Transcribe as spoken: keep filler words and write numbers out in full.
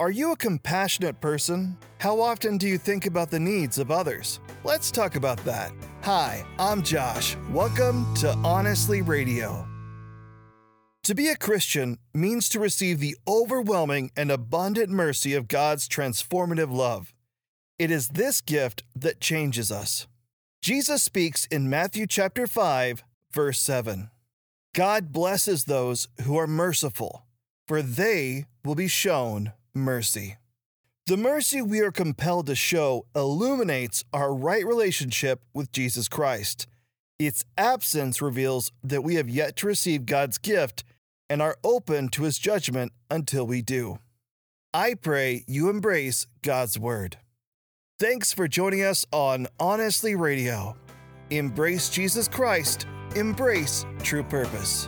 Are you a compassionate person? How often do you think about the needs of others? Let's talk about that. Hi, I'm Josh. Welcome to Honestly Radio. To be a Christian means to receive the overwhelming and abundant mercy of God's transformative love. It is this gift that changes us. Jesus speaks in Matthew chapter five, verse seven. God blesses those who are merciful, for they will be shown mercy. The mercy we are compelled to show illuminates our right relationship with Jesus Christ. Its absence reveals that we have yet to receive God's gift and are open to His judgment until we do. I pray you embrace God's Word. Thanks for joining us on Honestly Radio. Embrace Jesus Christ. Embrace true purpose.